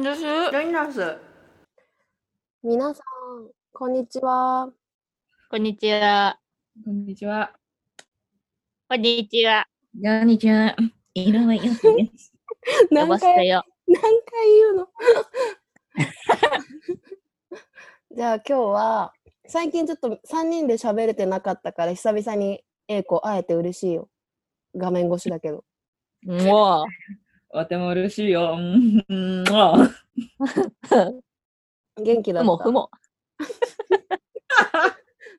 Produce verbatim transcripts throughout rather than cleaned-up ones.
んです。ルイナス。皆さんこんにちは。こんにちは。こんにちは。こんにちは。こんにちは。いろいろです。何回何回言うの。じゃあ今日は最近ちょっとさんにんで喋れてなかったから久々に英子会えて嬉しいよ。画面越しだけど。もうわても嬉しいよ。うん、元気だった。ふもふも。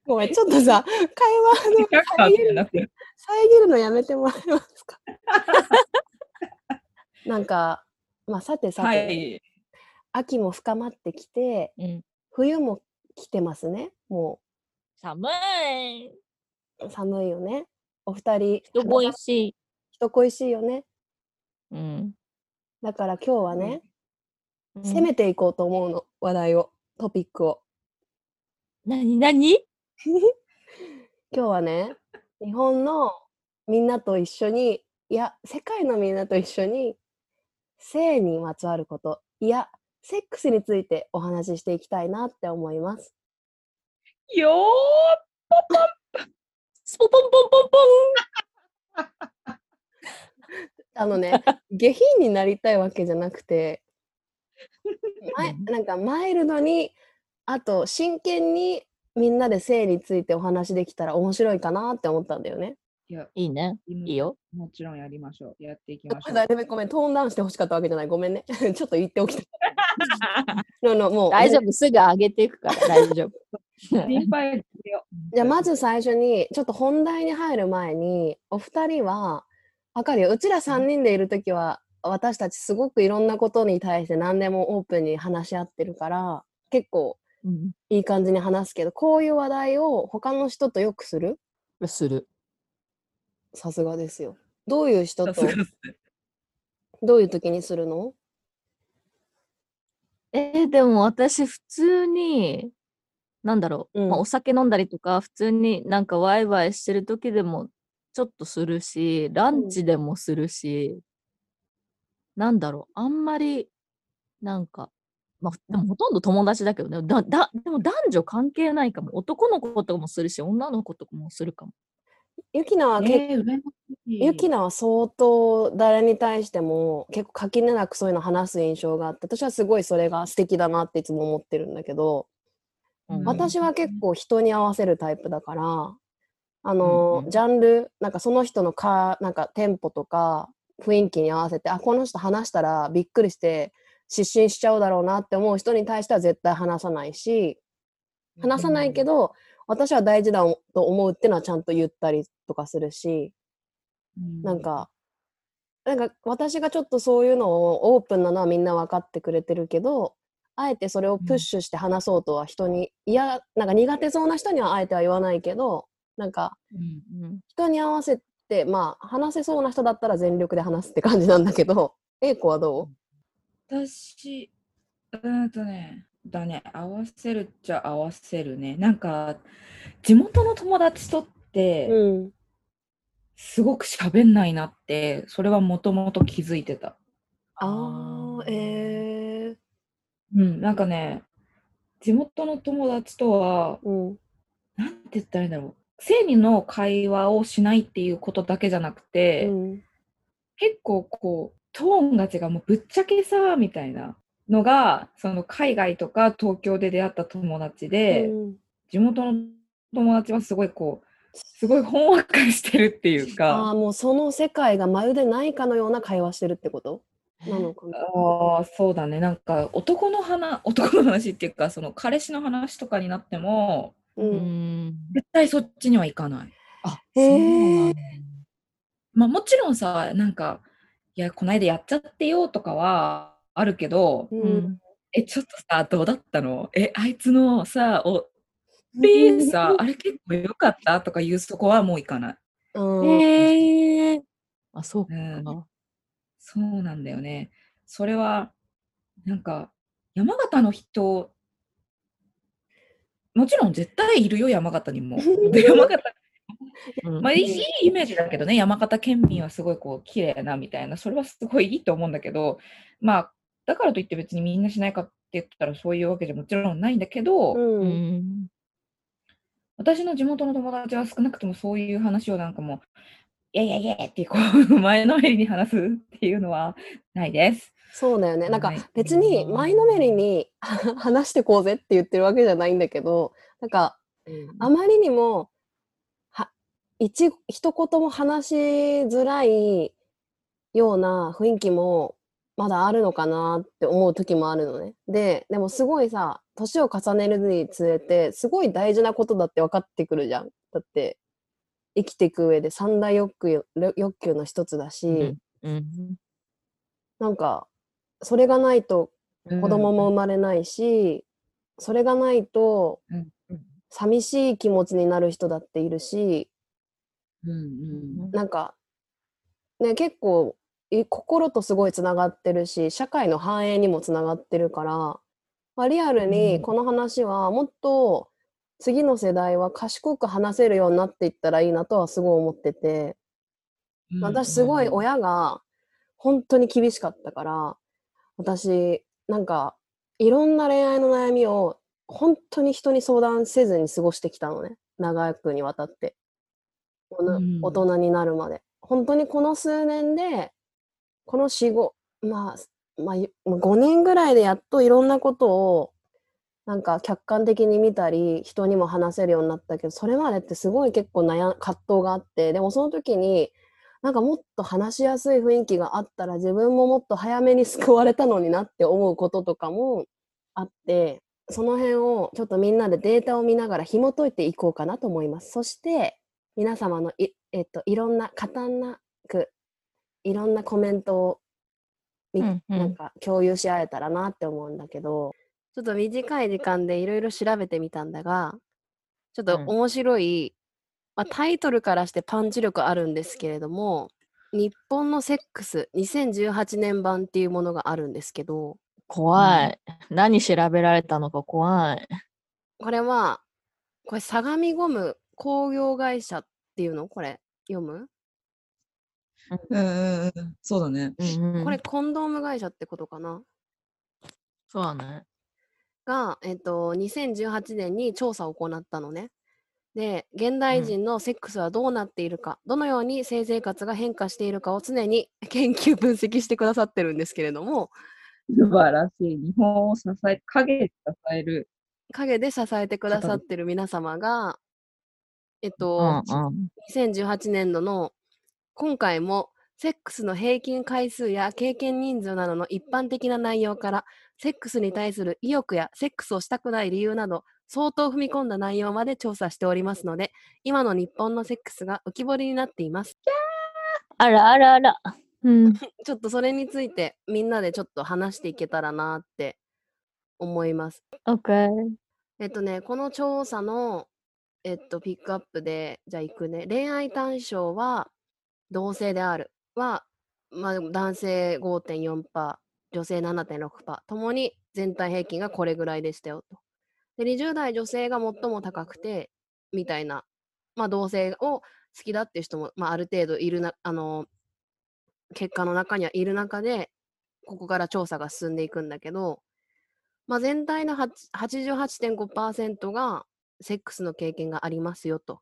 ごめん、ちょっとさ、会話の遮る、遮るのやめてもらえますか。なんか、まあ、さてさて、はい、秋も深まってきて、うん、冬も来てますね、もう。寒い。寒いよね。お二人。人恋しい。人恋しいよね。うん。だから今日はね、うん、攻めていこうと思うの、話題を、トピックを。なになに今日はね、日本のみんなと一緒に、いや、世界のみんなと一緒に性にまつわること、いや、セックスについてお話ししていきたいなって思います。よーポポンスポポンポンポンポンあのね、下品になりたいわけじゃなくて、なんかマイルドに、あと真剣にみんなで性についてお話できたら面白いかなって思ったんだよね。いや、いいね。いいよ。もちろんやりましょう。やっていきましょう。だめ、ごめん。トーンダウンしてほしかったわけじゃない。ごめんね。ちょっと言っておきたい。no, no, もう大丈夫。すぐ上げていくから大丈夫。心配よ。じゃあまず最初にちょっと本題に入る前にお二人はわかるよ。うちらさんにんでいるときは、うん、私たちすごくいろんなことに対して何でもオープンに話し合ってるから結構うん、いい感じに話すけど、こういう話題を他の人とよくする？する。さすがですよ。どういう人と、どういう時にするの？えー、でも私普通になんだろう、うんまあ、お酒飲んだりとか普通になんかワイワイしてる時でもちょっとするし、ランチでもするし、うん、なんだろうあんまりなんか。まあ、でもほとんど友達だけどね。だだでも男女関係ないかも。男の子とかもするし、女の子とかもするかも。ゆきなは結構、えー、ゆきなは相当誰に対しても結構垣根なくそういうの話す印象があって、私はすごいそれが素敵だなっていつも思ってるんだけど、うん、私は結構人に合わせるタイプだから、あの、うん、ジャンルなんかその人のかなんかテンポとか雰囲気に合わせて、あ、この人話したらびっくりして失神しちゃうだろうなって思う人に対しては絶対話さないし、話さないけど、うん、私は大事だと思うってのはちゃんと言ったりとかするし、うん、なんか、なんか私がちょっとそういうのをオープンなのはみんな分かってくれてるけど、あえてそれをプッシュして話そうとは人に、うん、いや、なんか苦手そうな人にはあえては言わないけど、なんか、うんうん、人に合わせて、まあ話せそうな人だったら全力で話すって感じなんだけど、英子はどう？私、うんとね、だね、合わせるっちゃ合わせるね。なんか、地元の友達とって、うん、すごく喋んないなって、それはもともと気づいてた。あー、えー。うん、なんかね、地元の友達とは、うん、なんて言ったらいいんだろう。生理の会話をしないっていうことだけじゃなくて、うん、結構こう、トーンが違う、もうぶっちゃけさみたいなのがその海外とか東京で出会った友達で、うん、地元の友達はすごいこうすごいほんわかしてるっていうか、ああもうその世界がまるでないかのような会話してるってことなのかな。あそうだね、なんか男の話男の話っていうかその彼氏の話とかになっても、うん、うーん絶対そっちには行かない。あへえ、まあ、もちろんさなんかいやこないだやっちゃってよとかはあるけど、うん、えちょっとさどうだったのえあいつのさおペーさあれ結構良かったとかいうそこはもういかない。へえ、あそうかな、うん、そうなんだよね。それはなんか山形の人もちろん絶対いるよ山形にも山形まあ、いいイメージだけどね、山形県民はすごいこう綺麗なみたいな、それはすごいいいと思うんだけど、まあだからといって別にみんなしないかって言ったらそういうわけじゃもちろんないんだけど、うんうん、私の地元の友達は少なくともそういう話をなんかもういやいやいやってこう前のめりに話すっていうのはないです。そうだよね。なんか別に前のめりに話してこうぜって言ってるわけじゃないんだけど、なんかあまりにもは一一言も話しづらいような雰囲気もまだあるのかなって思う時もあるのね。で、でもすごいさ、年を重ねるにつれてすごい大事なことだって分かってくるじゃん。だって生きていく上で三大欲求、欲求の一つだし、うんうん、なんかそれがないと子供も生まれないし、うん、それがないと寂しい気持ちになる人だっているし、うんうん、なんかね結構心とすごいつながってるし、社会の繁栄にもつながってるから、まあ、リアルにこの話はもっと次の世代は賢く話せるようになっていったらいいなとはすごい思ってて、私すごい親が本当に厳しかったから、私なんかいろんな恋愛の悩みを本当に人に相談せずに過ごしてきたのね、長くにわたって。大人になるまで本当にこの数年でこのよん、ご、まあ、まあごねんぐらいでやっといろんなことをなんか客観的に見たり人にも話せるようになったけど、それまでってすごい結構悩葛藤があって、でもその時になんかもっと話しやすい雰囲気があったら自分ももっと早めに救われたのになって思うこととかもあって、その辺をちょっとみんなでデータを見ながら紐解いていこうかなと思います。そして皆様の い,、えっと、いろんな簡単なくいろんなコメントを、うんうん、なんか共有し合えたらなって思うんだけど、ちょっと短い時間でいろいろ調べてみたんだが、ちょっと面白い、うんまあ、タイトルからしてパンチ力あるんですけれども、日本のセックスにせんじゅうはちねん版っていうものがあるんですけど、怖い、うん、何調べられたのか怖い。これはこれ相模ゴム工業会社っていうの、これ読む、うんそうだね、これコンドーム会社ってことかな。そうだねが、えっと、にせんじゅうはちねんに調査を行ったのね。で、現代人のセックスはどうなっているか、うん、どのように性生活が変化しているかを常に研究分析してくださってるんですけれども、素晴らしい。日本を支え、影で支える影で支えてくださってる皆様が、えっと、うんうん、にせんじゅうはちねん度の今回もセックスの平均回数や経験人数などの一般的な内容から、セックスに対する意欲やセックスをしたくない理由など、相当踏み込んだ内容まで調査しておりますので、今の日本のセックスが浮き彫りになっています。あらあらあら。うん、ちょっとそれについてみんなでちょっと話していけたらなって思います。OK。えっとね、この調査の、えっと、ピックアップで、じゃあ行くね。恋愛対象は同性である。は、まあ、男性 ごてんよんパーセント、女性 ななてんろくパーセント、ともに全体平均がこれぐらいでしたよと。で、にじゅう代女性が最も高くてみたいな、まあ、同性を好きだっていう人も、まあ、ある程度いるな、あの結果の中にはいる中で、ここから調査が進んでいくんだけど、まあ、全体の はちじゅうはちてんごパーセント がセックスの経験がありますよと。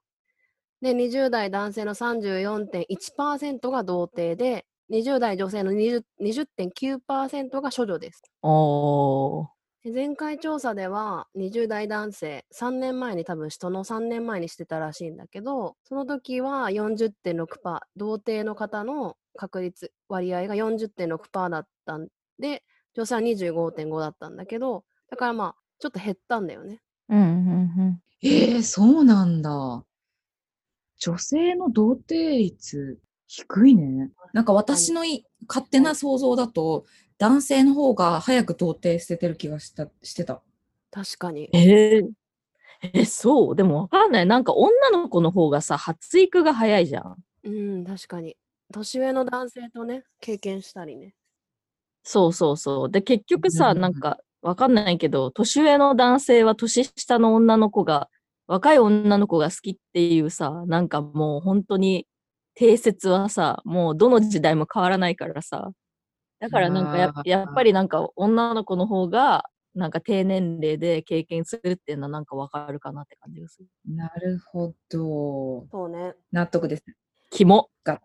で、にじゅう代男性の さんじゅうよんてんいちパーセント が童貞で、にじゅう代女性の にじゅうてんきゅうパーセント が処女です。おー。前回調査ではにじゅう代男性、さんねんまえに多分人のさんねんまえにしてたらしいんだけど、その時は よんじゅうてんろくパーセント、童貞の方の確率割合が よんじゅうてんろくパーセント だったんで、女性は にじゅうごてんご だったんだけど、だからまあちょっと減ったんだよね。うんうんうん。えー、そうなんだ。女性の童貞率低いね。なんか私の勝手な想像だと男性の方が早く童貞捨ててる気がしたしてた。確かに。えー、えそうでも分かんない。なんか女の子の方がさ発育が早いじゃん。うん確かに。年上の男性とね経験したりね。そうそうそう。で結局さ、うん、なんか分かんないけど年上の男性は年下の女の子が若い女の子が好きっていうさ、なんかもう本当に定説はさ、もうどの時代も変わらないからさ、だからなんかやあやっぱりなんか女の子の方がなんか低年齢で経験するっていうのはなんかわかるかなって感じがする。ーなるほど、そうね、納得です。キモが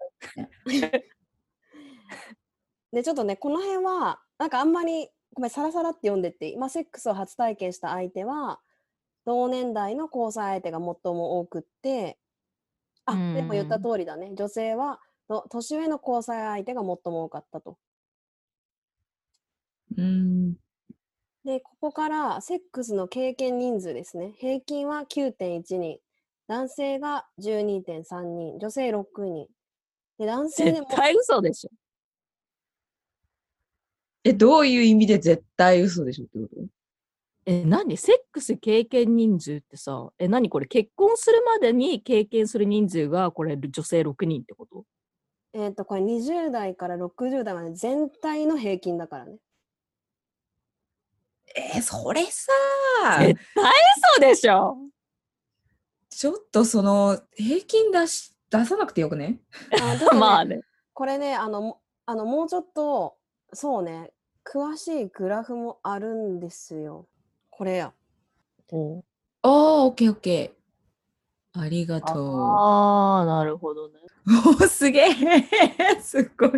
でちょっとねこの辺はなんかあんまりごめんサラサラって読んでって今セックスを初体験した相手は同年代の交際相手が最も多くって、あ、でも言った通りだね、女性は年上の交際相手が最も多かったと。うん、でここからセックスの経験人数ですね。平均は きゅうてんいちにん、男性が じゅうにてんさんにん、女性ろくにんで、男性でも絶対嘘でしょ。え、どういう意味で絶対嘘でしょってこと？え、何セックス経験人数ってさ、え、何これ結婚するまでに経験する人数がこれ女性ろくにんってこと？えっとこれにじゅう代からろくじゅう代まで全体の平均だからね。えー、それさー絶対嘘でしょ。ちょっとその平均出し出さなくてよくね。あねまあね、これねあのあのもうちょっとそうね詳しいグラフもあるんですよ。これや。おーオッケーオッケー。ありがとう。ああなるほどね。おすげえすっごい。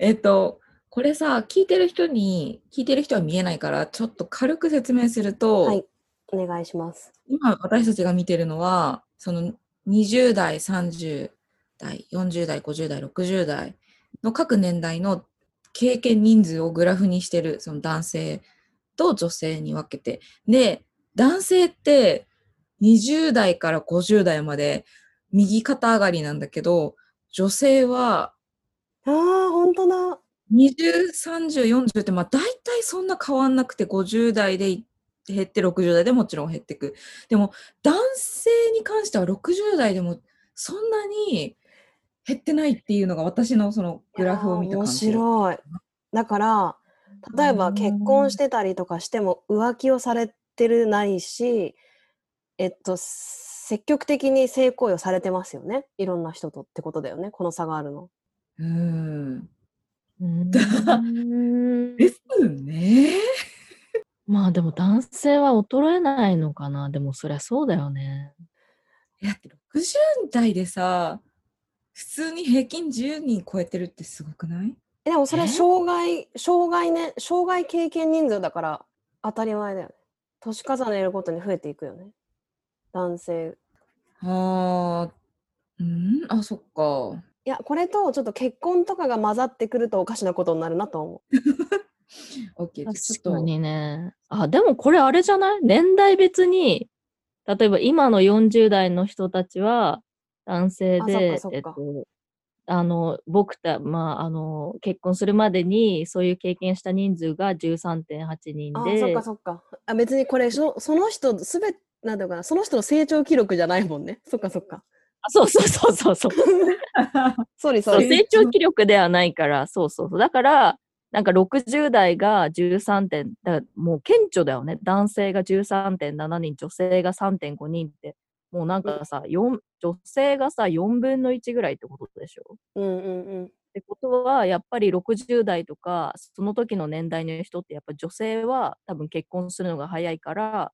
えっと。これさ、聞いてる人に、聞いてる人は見えないから、ちょっと軽く説明すると、はい、お願いします。今、私たちが見てるのは、そのにじゅう代、さんじゅう代、よんじゅう代、ごじゅう代、ろくじゅう代の各年代の経験人数をグラフにしてる、その男性と女性に分けて。で、男性ってにじゅう代からごじゅう代まで右肩上がりなんだけど、女性は、あー、ほんとだ。にじゅう、さんじゅう、よんじゅうってまあ大体そんな変わんなくてごじゅう代で減ってろくじゅう代でもちろん減ってく。でも男性に関してはろくじゅう代でもそんなに減ってないっていうのが私のそのグラフを見た感じ。面白い。だから例えば結婚してたりとかしても浮気をされてるないし、えっと積極的に性行為をされてますよね、いろんな人とってことだよね、この差があるの。うーんですね。まあでも男性は衰えないのかな。でもそりゃそうだよね。だってろくじゅう代でさ普通に平均じゅうにん超えてるってすごくない？でもそれは障害障害ね障害経験人数だから当たり前だよね。年重ねるごとに増えていくよね男性。あー、うん、あそっか。いやこれとちょっと結婚とかが混ざってくるとおかしなことになるなと思う。OK 確かにね。あでもこれあれじゃない、年代別に例えば今のよんじゅう代の人たちは男性で、えっと、あの僕たまああの結婚するまでにそういう経験した人数が じゅうさんてんはちにんで。あそっかそっか。あ別にこれその人すべなんていうかなその人の成長記録じゃないもんね。そっかそっか。あそうそうそうそうそうそう成長記録ではないから。そうそうそう。だからなんかろくじゅう代が じゅうさんてん だからもう顕著だよね。男性が じゅうさんてんなな 人女性が さんてんご 人ってもうなんかさ、うん、よん女性がさよんぶんのいちぐらいってことでしょ、うんうんうん、ってことはやっぱりろくじゅう代とかその時の年代の人ってやっぱ女性は多分結婚するのが早いから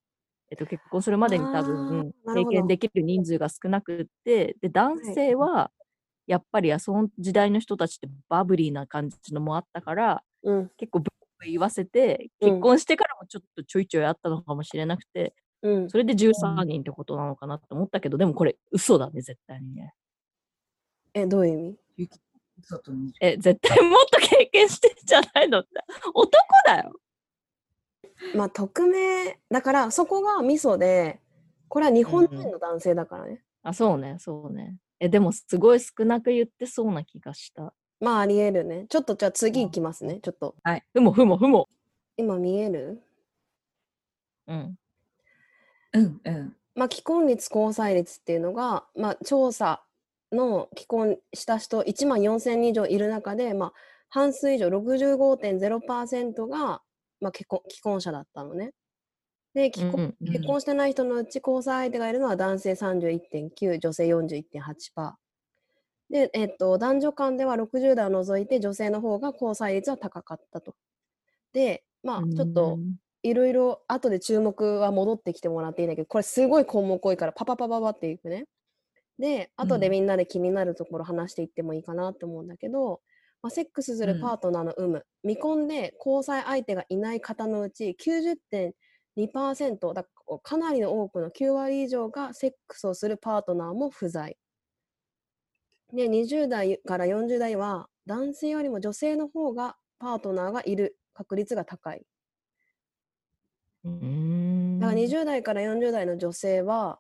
えっと、結婚するまでに多分経験できる人数が少なくってで男性はやっぱりその時代の人たちってバブリーな感じのもあったから、うん、結構ブーブー言わせて結婚してからもちょっとちょいちょいあったのかもしれなくて、うん、それでじゅうさんにんってことなのかなって思ったけど、うん、でもこれ嘘だね絶対にね。えどういう意味？え絶対もっと経験してんじゃないのって男だよ。まあ匿名だからそこがミソでこれは日本人の男性だからね、うん、あそうねそうね。えでもすごい少なく言ってそうな気がした。まあありえるね。ちょっとじゃあ次いきますね、うん、ちょっとはい。ふもふもふも今見える？うんうんうんまあ既婚率交際率っていうのがまあ調査の既婚した人いちまんよんせんにん以上いる中でまあ半数以上 ろくじゅうごてんぜろパーセント がまあ、結婚既婚者だったのね。で結婚、うんうん、結婚してない人のうち交際相手がいるのは男性 さんじゅういってんきゅう 女性 よんじゅういってんはちパーセントで、えっと、男女間ではろくじゅう代を除いて女性の方が交際率は高かったと。で、まあ、ちょっといろいろ後で注目は戻ってきてもらっていいんだけど、これすごい項目多いからパパパパパっていくね。で、後でみんなで気になるところ話していってもいいかなって思うんだけど、まあ、セックスするパートナーの有無、うん、未婚で交際相手がいない方のうち きゅうじゅってんにパーセント だからかなりの多くのきゅうわり以上がセックスをするパートナーも不在。で、にじゅう代からよんじゅう代は男性よりも女性の方がパートナーがいる確率が高い。うーん、だからにじゅう代からよんじゅう代の女性は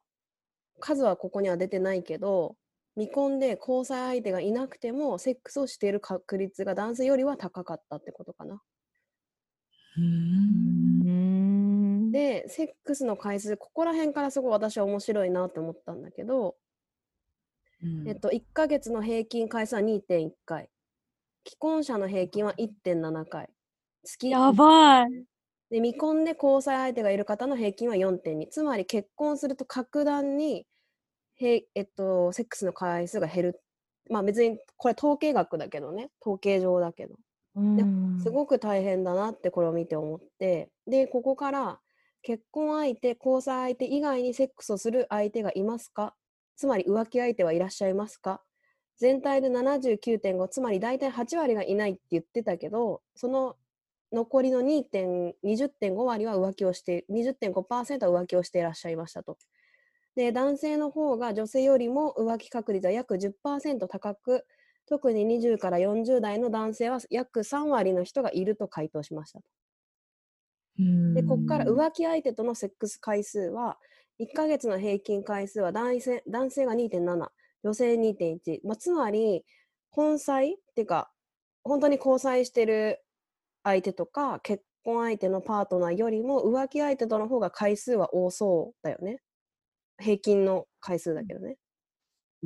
数はここには出てないけど、未婚で交際相手がいなくてもセックスをしている確率が男性よりは高かったってことかな。うーん、でセックスの回数、ここら辺からすごい私は面白いなと思ったんだけど、うん、えっと、いっかげつの平均回数は にてんいっかい、既婚者の平均は いってんななかい、月やばいで未婚で交際相手がいる方の平均は よんてんに、 つまり結婚すると格段に、へ、えっと、セックスの回数が減る。まあ別にこれ統計学だけどね、統計上だけど、ですごく大変だなってこれを見て思って、でここから結婚相手、交際相手以外にセックスをする相手がいますか、つまり浮気相手はいらっしゃいますか、全体で ななじゅうきゅうてんご、 つまり大体はちわりがいないって言ってたけど、その残りの にじゅってんごわりは浮気をして、にじゅってんごパーセント は浮気をしていらっしゃいましたと。で、男性の方が女性よりも浮気確率は約 じゅっパーセント 高く、特ににじゅうからよんじゅう代の男性は約さんわりの人がいると回答しましたと。うーん、で、ここから浮気相手とのセックス回数は、いっかげつの平均回数は男性、男性が にてんなな、女性 にてんいち、まあ、つまり本妻っていうか本当に交際してる相手とか結婚相手のパートナーよりも浮気相手との方が回数は多そうだよね、平均の回数だけどね。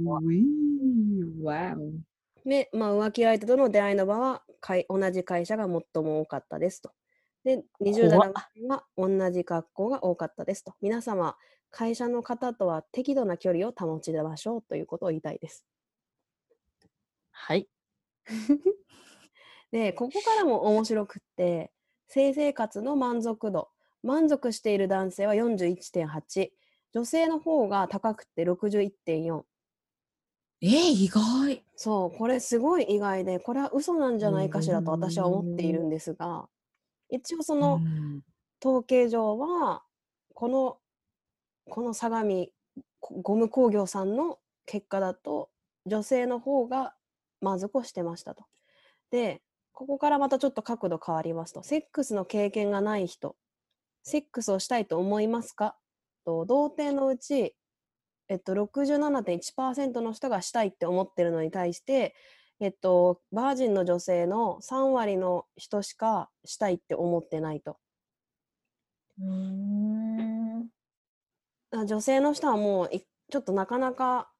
わー、で、まあ、浮気相手との出会いの場は同じ会社が最も多かったですと。で、にじゅう代は同じ学校が多かったですと。皆様、会社の方とは適度な距離を保ちましょうということを言いたいです。はい。で、ここからも面白くって、性生活の満足度。満足している男性は よんじゅういってんはち、女性の方が高くて ろくじゅういってんよん。えー、意外。そう、これすごい意外で、これは嘘なんじゃないかしらと私は思っているんですが、一応その統計上はこのこの相模ゴム工業さんの結果だと女性の方が満足をしてましたと。で、ここからまたちょっと角度変わりますと、セックスの経験がない人、セックスをしたいと思いますかと、同定のうち、えっと、ろくじゅうななてんいちパーセント の人がしたいって思ってるのに対して、えっと、バージンの女性のさんわりの人しかしたいって思ってないと。うーん、女性の人はもうちょっとなかなか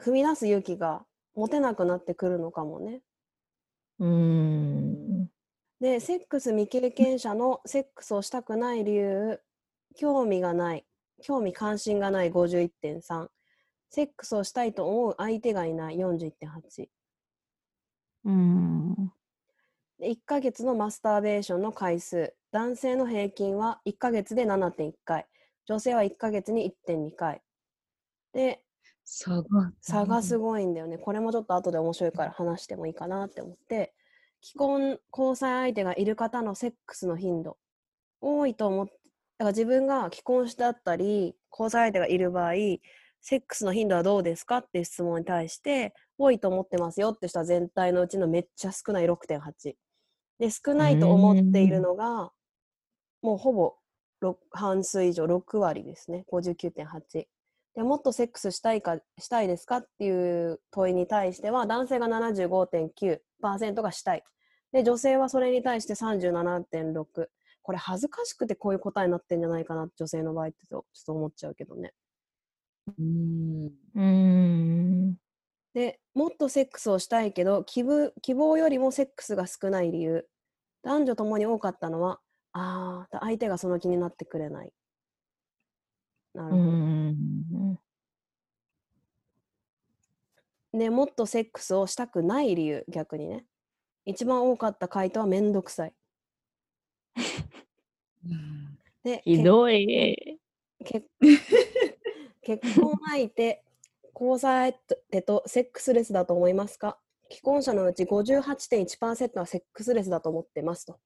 踏み出す勇気が持てなくなってくるのかもね。うーん、でセックス未経験者のセックスをしたくない理由、興味がない、興味関心がない ごじゅういってんさん、 セックスをしたいと思う相手がいない よんじゅういってんはち。うん、いっかげつのマスターベーションの回数、男性の平均はいっかげつで ななてんいっかい、女性はいっかげつに いってんにかいで、差が、差がすごいんだよね。これもちょっと後で面白いから話してもいいかなって思って、既婚交際相手がいる方のセックスの頻度、多いと思って、だから自分が既婚してあったり交際相手がいる場合、セックスの頻度はどうですかっていう質問に対して、多いと思ってますよって人は全体のうちのめっちゃ少ない ろくてんはち で、少ないと思っているのがもうほぼ半数以上、ろくわりですね、 ごじゅうきゅうてんはち で、もっとセックスしたいかしたいですかっていう問いに対しては男性が ななじゅうごてんきゅうパーセント がしたいで、女性はそれに対して さんじゅうななてんろく。 これ恥ずかしくてこういう答えになってんじゃないかな、女性の場合ってちょっと思っちゃうけどね。うーん、うーん、でもっとセックスをしたいけど希望、希望よりもセックスが少ない理由、男女ともに多かったのは、ああ、相手がその気になってくれない。なるほど。うん、で、もっとセックスをしたくない理由、逆にね。一番多かった回答はめんどくさい。でひどい。結, 結婚相手、交際相手とセックスレスだと思いますか？既婚者のうち ごじゅうはちてんいちパーセント はセックスレスだと思ってますと。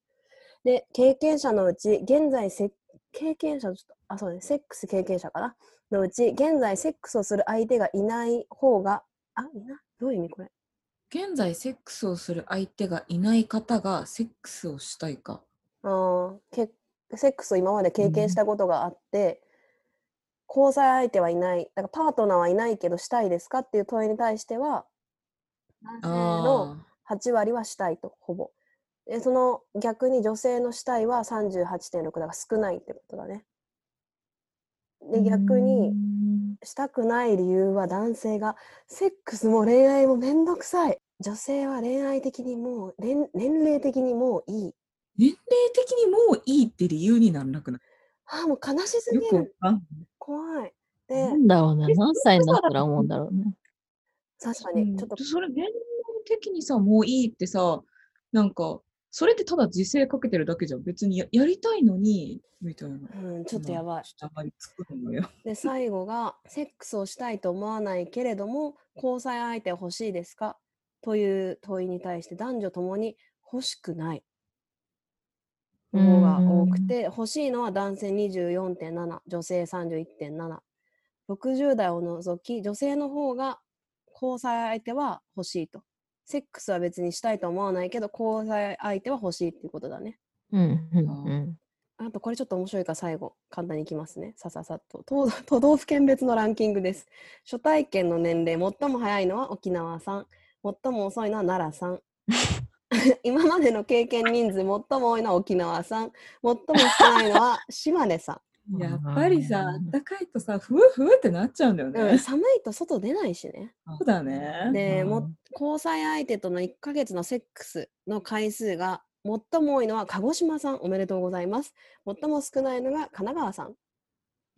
で、経験者のうち現在セックス経験者、あ、そうね、セックス経験者かなのうち、現在セックスをする相手がいない方が、あ、いな、どういう意味これ？現在セックスをする相手がいない方がセックスをしたいか。あ、けセックスを今まで経験したことがあって、うん、交際相手はいない、だからパートナーはいないけどしたいですかっていう問いに対しては、男性のはちわりはしたいと、ほぼ。でその逆に女性のしたいは さんじゅうはちてんろく だから少ないってことだね。で逆にしたくない理由は男性がセックスも恋愛もめんどくさい、女性は恋愛的にもう 年, 年齢的にもういい年齢的にもういいって理由にならなくない？ああ、もう悲しすぎる、怖い。でなんだろうね、何歳になったら思うんだろうね。確かにちょっと、うん、それ年齢的にさもういいってさ、なんかそれってただ時制かけてるだけじゃん。別に や, やりたいのにみたいな、うん、ちょっとやばい。あまり作るのよ。で最後がセックスをしたいと思わないけれども交際相手欲しいですかという問いに対して男女ともに欲しくないのが多くて、欲しいのは男性 にじゅうよんてんなな、女性 さんじゅういちてんなな、ろくじゅう代を除き女性の方が交際相手は欲しいと。セックスは別にしたいと思わないけど交際相手は欲しいっていうことだね。うんうんうん。あとこれちょっと面白いから最後簡単にいきますね。さささっと 都, 都道府県別のランキングです。初体験の年齢、最も早いのは沖縄さん、最も遅いのは奈良さん今までの経験人数最も多いのは沖縄さん、最も少ないのは島根さんやっぱりさ、暖かいとさ、ふうふうってなっちゃうんだよね。うん、寒いと外出ないしね。そうだね。で、も交際相手とのいっかげつのセックスの回数が最も多いのは鹿児島さん、おめでとうございます。最も少ないのが神奈川さん。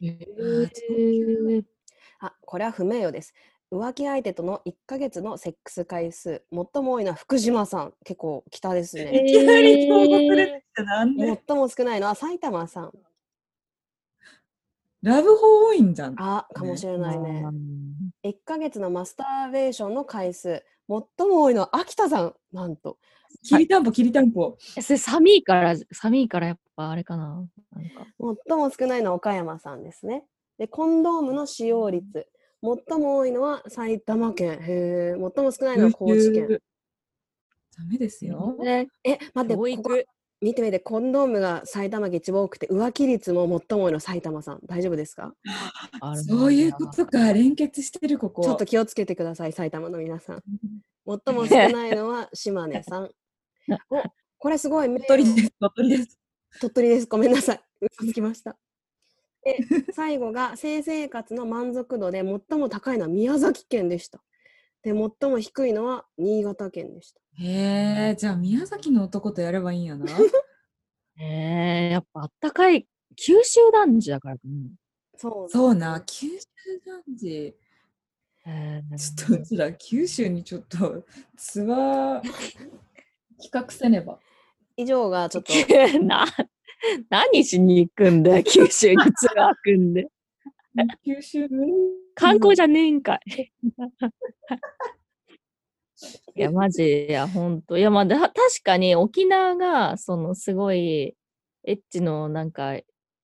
えー、あ、これは不名誉です。浮気相手とのいっかげつのセックス回数、最も多いのは福島さん。結構北ですね。いきなり東北ですってなんで？最も少ないのは埼玉さん。ラブホ多いんじゃん。あ、かもしれないね。いっかげつのマスターベーションの回数、最も多いのは秋田さん、なんと。きりたんぽ、きりたんぽ。それ寒いから、寒いからやっぱあれかな。なんか最も少ないのは岡山さんですね。で、コンドームの使用率、最も多いのは埼玉県。へー、最も少ないのは高知県。ダメですよ。ね、え、待って、ここ。見てみて、コンドームが埼玉が一番多くて、浮気率も最も多いの埼玉さん。大丈夫ですか？そういうことか、連結してるここ。ちょっと気をつけてください、埼玉の皆さん。最も少ないのは島根さん。お、これすごい。鳥取です、鳥取です。鳥取です、ごめんなさい。嘘つきました。で、最後が性生活の満足度で最も高いのは宮崎県でした。で、最も低いのは新潟県でした。へえ、じゃあ宮崎の男とやればいいんやな。へえ、やっぱあったかい九州男児だから、うん、そうそうな、九州男児。えー、ちょっとうちら九州にちょっとツアー企画せねば。以上がちょっとな何しに行くんだよ、九州にツアー組んで。九州観光じゃねえんかい。いやマジ、いや本当、いやまあだ確かに沖縄がそのすごいエッチのなんか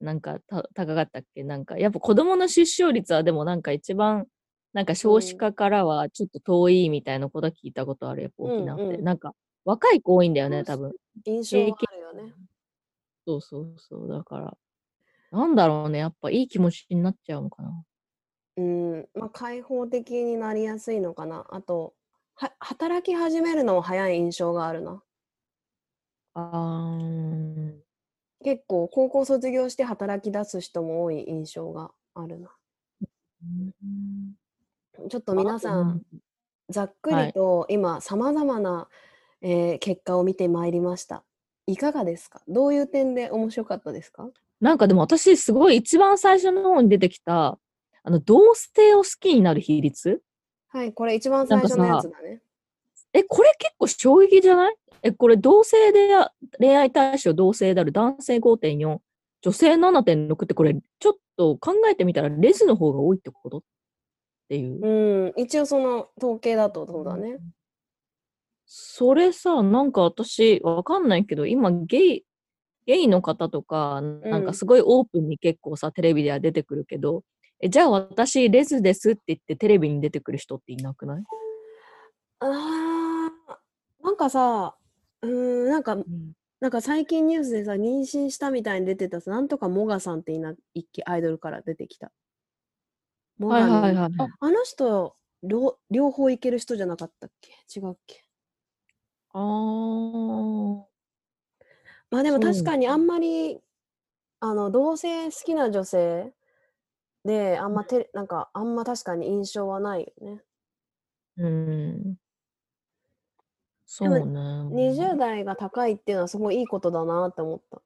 なんかた高かったっけ、なんかやっぱ子供の出生率はでもなんか一番なんか少子化からはちょっと遠いみたいなこと聞いたことある、やっぱ沖縄って、うんうん、なんか若い子多いんだよね多分。印象あるよね。そうそうそう、だからなんだろうね、やっぱいい気持ちになっちゃうのかな。うん、まあ開放的になりやすいのかな。あとは働き始めるのも早い印象があるな。あー、結構高校卒業して働き出す人も多い印象があるな。うん、ちょっと皆さんざっくりと今さまざまな、えー、結果を見てまいりました。いかがですか？どういう点で面白かったですか？なんかでも私すごい一番最初の方に出てきたあの同性を好きになる比率、はい、これ一番最初のやつだね。え、これ結構衝撃じゃない？え、これ同性で恋愛対象同性である男性 ごてんよん、女性 ななてんろく ってこれちょっと考えてみたらレズの方が多いってことっていう。うん、一応その統計だとそうだね。それさ、なんか私わかんないけど今ゲイ、ゲイの方とかなんかすごいオープンに結構さ、うん、テレビでは出てくるけど、え、じゃあ私レズですって言ってテレビに出てくる人っていなくない？あー、なんかさ、うーん、なんか、うん、なんか最近ニュースでさ、妊娠したみたいに出てたさ、なんとかモガさんっていな、一期アイドルから出てきた。モガに、はいはいはいはい、あ、あの人両、両方いける人じゃなかったっけ？違うっけ？あー。まあでも確かにあんまり、あの、同性好きな女性で、あんまて、なんかあんま確かに印象はないよね。うん。そうね。にじゅう代が高いっていうのはすごいいいことだなって思った。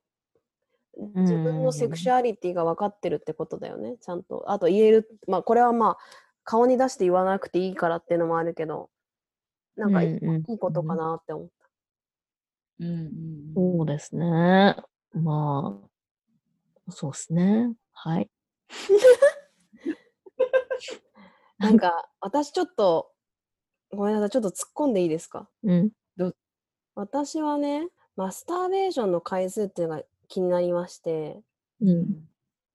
自分のセクシュアリティが分かってるってことだよね、ちゃんと。あと言える、まあこれはまあ顔に出して言わなくていいからっていうのもあるけど、なんかいい、うんうん、いいことかなって思った。うんうん、そうですね。まあ、そうですね。はい。なんか私ちょっとごめんなさい、ちょっと突っ込んでいいですか？うん。どう？私はね、マスターベーションの回数っていうのが気になりまして、うん、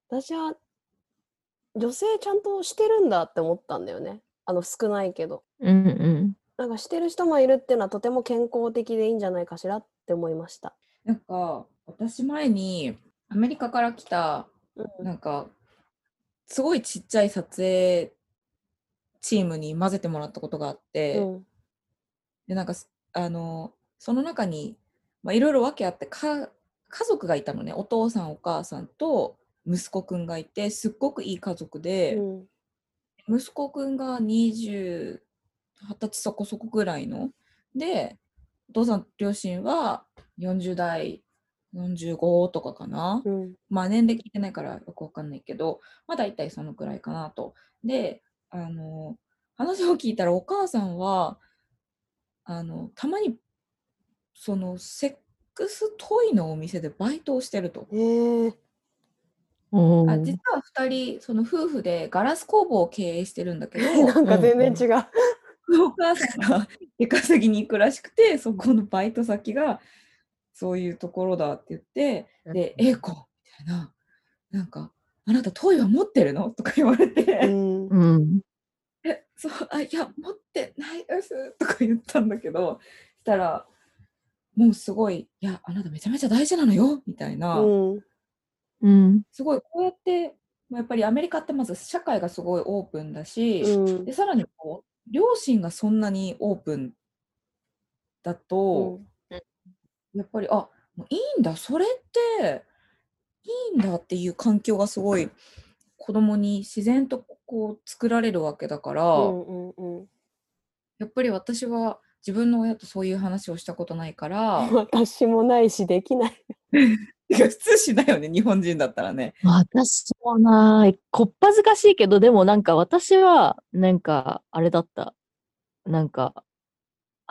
私は女性ちゃんとしてるんだって思ったんだよね。あの少ないけど、うんうん、なんかしてる人もいるっていうのはとても健康的でいいんじゃないかしらって思いました。なんか私前にアメリカから来た、うん、なんかすごいちっちゃい撮影チームに混ぜてもらったことがあって、うん、でなんかあのその中にいろいろ訳あってか家族がいたのね。お父さんお母さんと息子くんがいて、すっごくいい家族で、うん、息子くんが20、20歳そこそこぐらいので、お父さん両親はよんじゅう代よんじゅうごとかかな、うん、まあ年齢聞いてないからよくわかんないけど、まあ大体そのくらいかなと。であの話を聞いたらお母さんはあのたまにそのセックストイのお店でバイトをしてると。へー。あ、実はふたりその夫婦でガラス工房を経営してるんだけどなんか全然違う、うん、お母さんが出稼ぎに行くらしくて、そこのバイト先がそういうところだって言って、で、えいこみたいな、なんかあなたトイは持ってるのとか言われて、うん、え、そう、あ、いや持ってないですとか言ったんだけど、したらもうすごい、いやあなためちゃめちゃ大事なのよみたいな、うんうん、すごいこうやってやっぱりアメリカってまず社会がすごいオープンだし、うん、でさらにこう両親がそんなにオープンだと、うん、やっぱりあいいんだそれっていいんだっていう環境がすごい子供に自然とこう作られるわけだから、うんうんうん、やっぱり私は自分の親とそういう話をしたことないから、私もないしできない普通しないよね、日本人だったらね。私もない、こっぱずかしいけど、でもなんか私はなんかあれだった、なんか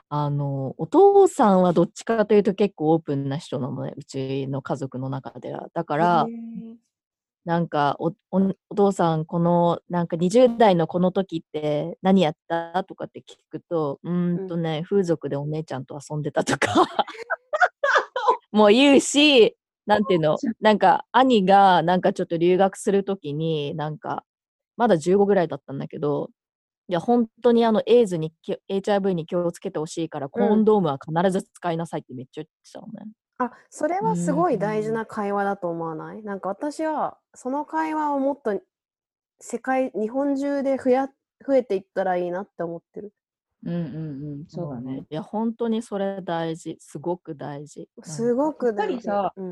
あのお父さんはどっちかというと結構オープンな人なのね、うちの家族の中では。だからなんか お, お, お父さんこのなんかにじゅう代のこの時って何やったとかって聞くと、うーんとね、風俗でお姉ちゃんと遊んでたとかもう言うし、なんていうの、なんか兄がなんかちょっと留学する時になんかまだじゅうごぐらいだったんだけど、いや本当にあのエイズに エイチアイブイ に気をつけてほしいからコンドームは必ず使いなさいってめっちゃ言ってたのね、うん、あ、それはすごい大事な会話だと思わない？なんか私はその会話をもっと世界日本中で増や増えていったらいいなって思ってる。うんうんうん、そうだね。いや本当にそれ大事、すごく大事、すごく大事。やっぱりさ、うん、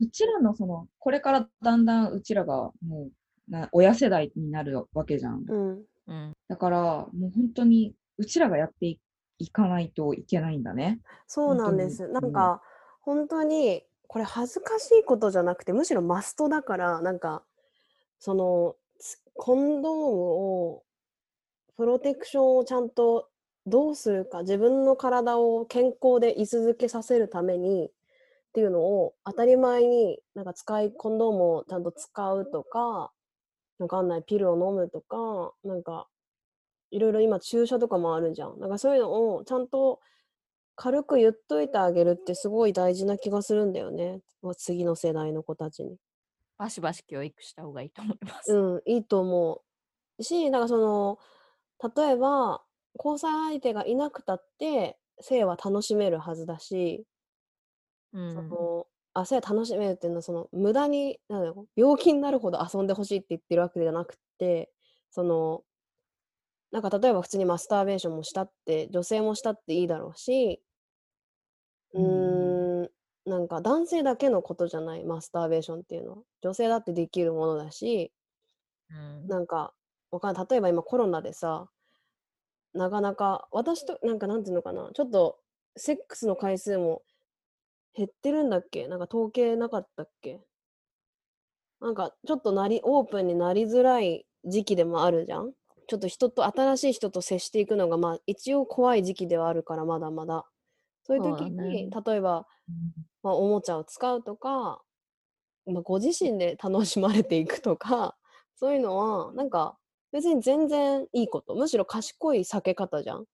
うちらのそのこれからだんだんうちらがもうな親世代になるわけじゃん、うん、だからもう本当にうちらがやって い, いかないといけないんだね。そうなんです。なんか本当にこれ恥ずかしいことじゃなくて、むしろマストだから、なんかそのコンドームをプロテクションをちゃんとどうするか、自分の体を健康で居続けさせるためにっていうのを当たり前になんか使い、コンドームをちゃんと使うとか、わかんない、ピルを飲むとか、なんかいろいろ今注射とかもあるじゃん。なんかそういうのをちゃんと軽く言っといてあげるってすごい大事な気がするんだよね、次の世代の子たちに。バシバシ教育した方がいいと思います。うん、いいと思うし、なんかその例えば交際相手がいなくたって性は楽しめるはずだし、うん、そのあ性楽しめるっていうのはその無駄になんだろう、病気になるほど遊んでほしいって言ってるわけじゃなくて、そのなんか例えば普通にマスターベーションもしたって女性もしたっていいだろうし、うん、うーんなんか男性だけのことじゃない、マスターベーションっていうのは女性だってできるものだし、うん、なんかわかんない、例えば今コロナでさ、なかなか私となんかなんていうのかな、ちょっとセックスの回数も減ってるんだっけ、なんか統計なかったっけ、なんかちょっとなりオープンになりづらい時期でもあるじゃん。ちょっと人と新しい人と接していくのがまあ一応怖い時期ではあるから、まだまだそういう時に、ね、例えば、まあ、おもちゃを使うとか、まあ、ご自身で楽しまれていくとか、そういうのはなんか別に全然いいこと、むしろ賢い避け方じゃん。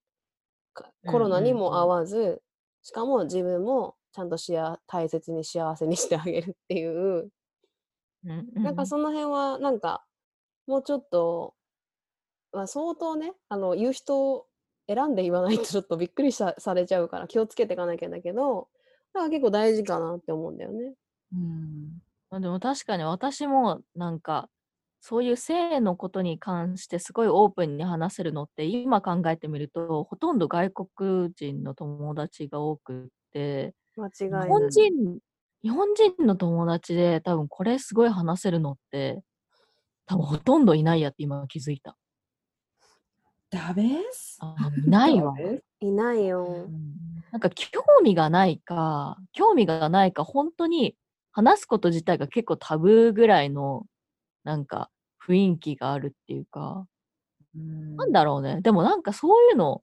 コロナにも合わず、うんうんうん、しかも自分もちゃんとしや大切に幸せにしてあげるっていう、うんうん、なんかその辺はなんかもうちょっと、まあ、相当ね、あの言う人を選んで言わないとちょっとびっくりされちゃうから気をつけていかなきゃだけど、だから結構大事かなって思うんだよね。うん、まあ、でも確かに私もなんかそういう性のことに関してすごいオープンに話せるのって今考えてみるとほとんど外国人の友達が多くて、間違いない。日本人、日本人の友達で多分これすごい話せるのって多分ほとんどいないやって今気づいた。ダメです。いないわ。いないよ。なんか興味がないか、興味がないか、本当に話すこと自体が結構タブーぐらいのなんか雰囲気があるっていうか、うん、なんだろうね。でもなんかそういうの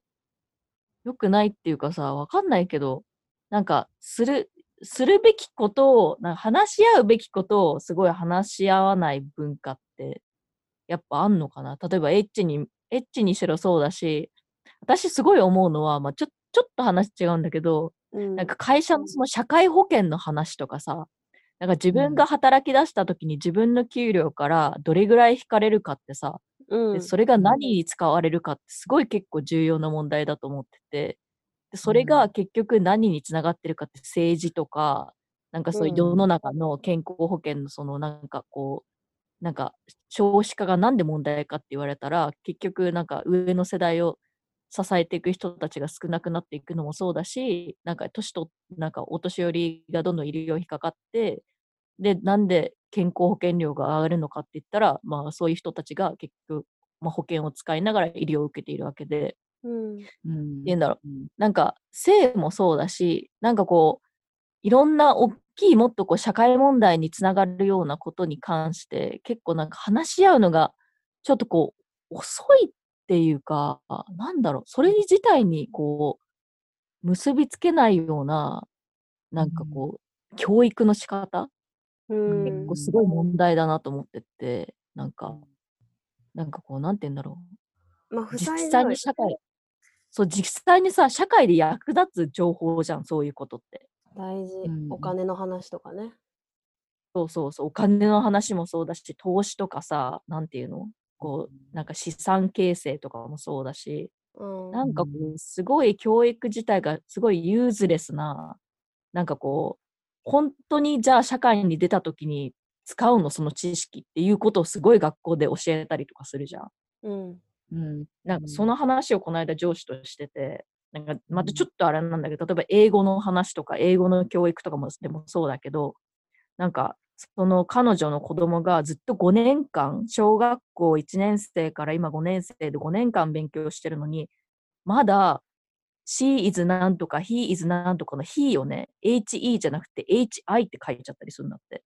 良くないっていうかさ、わかんないけど、なんかするするべきことを、なんか話し合うべきことをすごい話し合わない文化ってやっぱあんのかな。例えばエッチにエッチにしろそうだし、私すごい思うのは、まあ、ちょ、ちょっと話違うんだけど、うん、なんか会社のその社会保険の話とかさ、なんか自分が働き出した時に自分の給料からどれぐらい引かれるかってさ、うん、でそれが何に使われるかってすごい結構重要な問題だと思ってて、でそれが結局何につながってるかって政治とか、なんかそういう世の中の健康保険のそのなんかこう、なんか少子化がなんで問題かって言われたら、結局なんか上の世代を支えていく人たちが少なくなっていくのもそうだし、なんか年となんかお年寄りがどんどん医療費かかって、でなんで健康保険料が上がるのかって言ったら、まあそういう人たちが結局、まあ、保険を使いながら医療を受けているわけで、うん、言うんだろう、うん、なんか性もそうだし、なんかこういろんな大きいもっとこう社会問題につながるようなことに関して結構なんか話し合うのがちょっとこう遅いっていうか、なんだろう、それ自体にこう結びつけないようななんかこう、うん、教育の仕方、うん、結構すごい問題だなと思ってて、なんかなんかこうなんて言うんだろう、まあ、実際に社会、そう実際にさ社会で役立つ情報じゃん、そういうことって。大事、うん、お金の話とかね。そうそうそう、お金の話もそうだし、投資とかさ、なんていうの、こうなんか資産形成とかもそうだし、うん、なんかこうすごい教育自体がすごいユーズレスな、なんかこう本当にじゃあ社会に出た時に使うのその知識っていうことをすごい学校で教えたりとかするじゃん。うんうん、なんかその話をこの間上司としてて。なんかまたちょっとあれなんだけど、例えば英語の話とか英語の教育とかもでもそうだけど、なんかその彼女の子供がずっとごねんかん、小学校いちねん生から今ごねん生でごねんかん勉強してるのに、まだ she is なんとか he is なんとかの he をね he じゃなくて hi って書いちゃったりするんだって。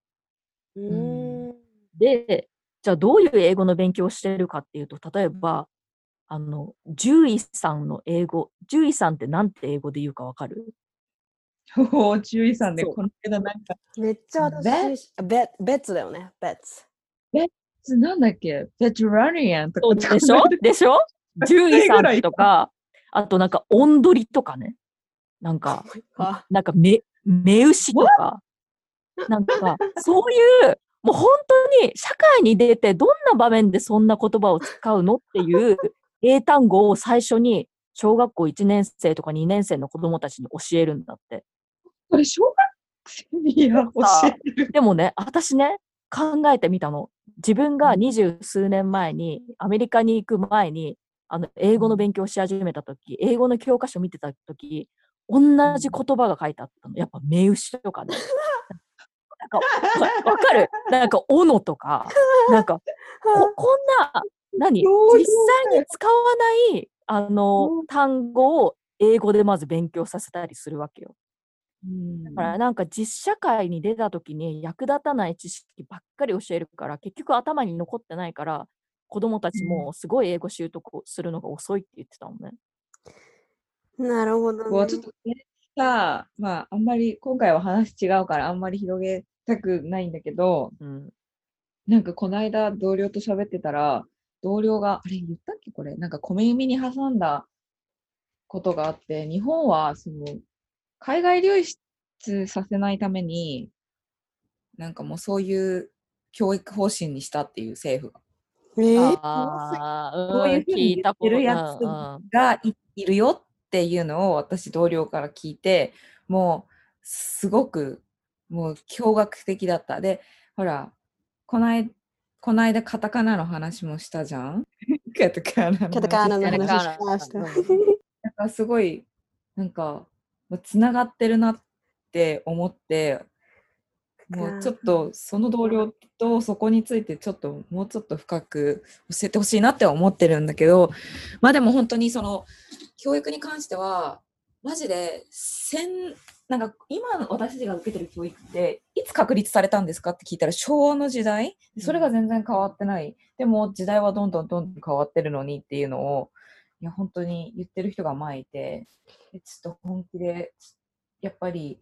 うーん、でじゃあどういう英語の勉強をしてるかっていうと、例えばあの獣医さんの英語、獣医さんってなんて英語で言うかわかる？おお、獣医さんで、ね、この間なんかめっちゃ私ベッツだよね、ベッツ。ベッツなんだっけ？ベトラリアンとかでしょ？でしょ？獣医さんとか、あとなんかオンドリとかね、なんかなんか目目牛とか、なんかそういう。もう本当に社会に出てどんな場面でそんな言葉を使うのっていう英単語を最初に小学校いちねん生とかにねん生の子どもたちに教えるんだって。これ小学生に教える。でもね、私ね考えてみたの。自分が二十数年前にアメリカに行く前にあの英語の勉強し始めた時、英語の教科書見てた時、同じ言葉が書いてあったの。やっぱ名詞とかねなんかわかる？なんか斧とかなんか こ, こんな何実際に使わないあの単語を英語でまず勉強させたりするわけよ。だからなんか実社会に出た時に役立たない知識ばっかり教えるから結局頭に残ってないから、子どもたちもすごい英語習得するのが遅いって言ってたもんね。なるほどね。ちょっとさあ、まあ、あんまり今回は話違うからあんまり広げたくないんだけど、うん、なんかこの間同僚と喋ってたら、同僚があれ言ったっけこれ、なんか小耳に挟んだことがあって、日本はその海外流出させないためになんかもうそういう教育方針にしたっていう政府が。えー、あそういうふうに言ってるやつがいるよってっていうのを私同僚から聞いて、もうすごくもう驚愕的だった。でほらこないこないだカタカナの話もしたじゃんカタカナの話カタカナの話したしたなんかすごいなんかつながってるなって思って、もうちょっとその同僚とそこについてちょっともうちょっと深く教えてほしいなって思ってるんだけど、まあでも本当にその教育に関してはマジでせんなんか今私たちが受けてる教育っていつ確立されたんですかって聞いたら昭和の時代、それが全然変わってない、でも時代はどんどんどんどん変わってるのにっていうのをいや本当に言ってる人が前いて、ちょっと本気でやっぱり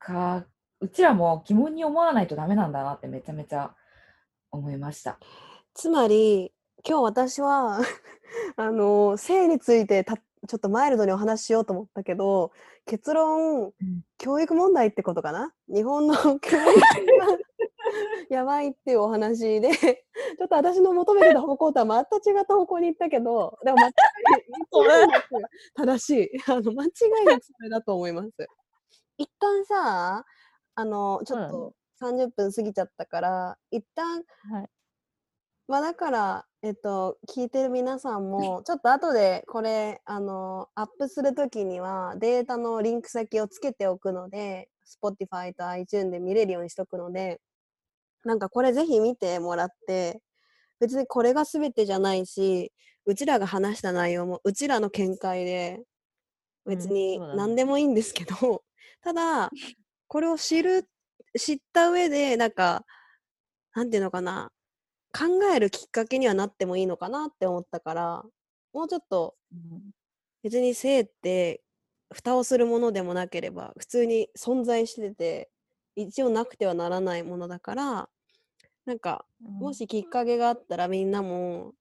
かうちらも疑問に思わないとダメなんだなってめちゃめちゃ思いました。つまり今日私はあの性についてたちょっとマイルドにお話ししようと思ったけど、結論、うん、教育問題ってことかな。日本の教育がやばいっていうお話でちょっと私の求めてた方向とは全く違った方向に行ったけど、でも間違いなく正しいあの間違いなくそれだと思います。一旦さあのちょっとさんじゅっぷん過ぎちゃったから一旦、はいまあ、だから、えっと、聞いてる皆さんもちょっと後でこれあのアップするときにはデータのリンク先をつけておくので Spotify と iTunes で見れるようにしとくので、なんかこれぜひ見てもらって、別にこれが全てじゃないし、うちらが話した内容もうちらの見解で別に何でもいいんですけど、うん、ただこれを知る知った上でなんかなんていうのかな、考えるきっかけにはなってもいいのかなって思ったから、もうちょっと別に性って蓋をするものでもなければ普通に存在してて一応なくてはならないものだから、なんかもしきっかけがあったらみんなも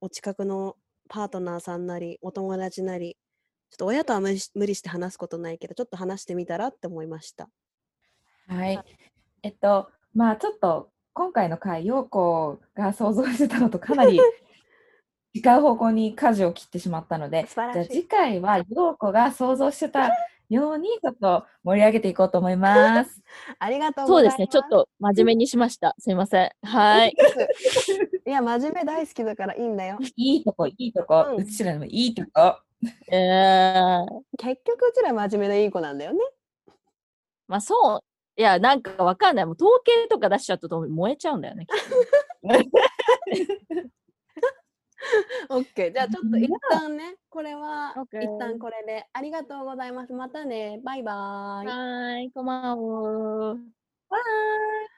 お近くのパートナーさんなりお友達なりちょっと親とは無理して話すことないけどちょっと話してみたらって思いました。はい、えっとまあちょっと今回の回、陽子が想像してたのとかなり違う方向に舵を切ってしまったので、じゃあ次回は陽子が想像してたようにちょっと盛り上げていこうと思います。ありがとうございます。そうですね、ちょっと真面目にしました。すいません。はい。いや、真面目大好きだからいいんだよ。いいとこ、いいとこ。うん、うちらのいいとこ。えー、結局うちら真面目でいい子なんだよね。まあそう。いやなんかわかんない、もう統計とか出しちゃうと燃えちゃうんだよね。オッケー、じゃあちょっと一旦ねこれは、okay. 一旦これでありがとうございます。またね、バイバーイ。はい、こんばんは。バイ。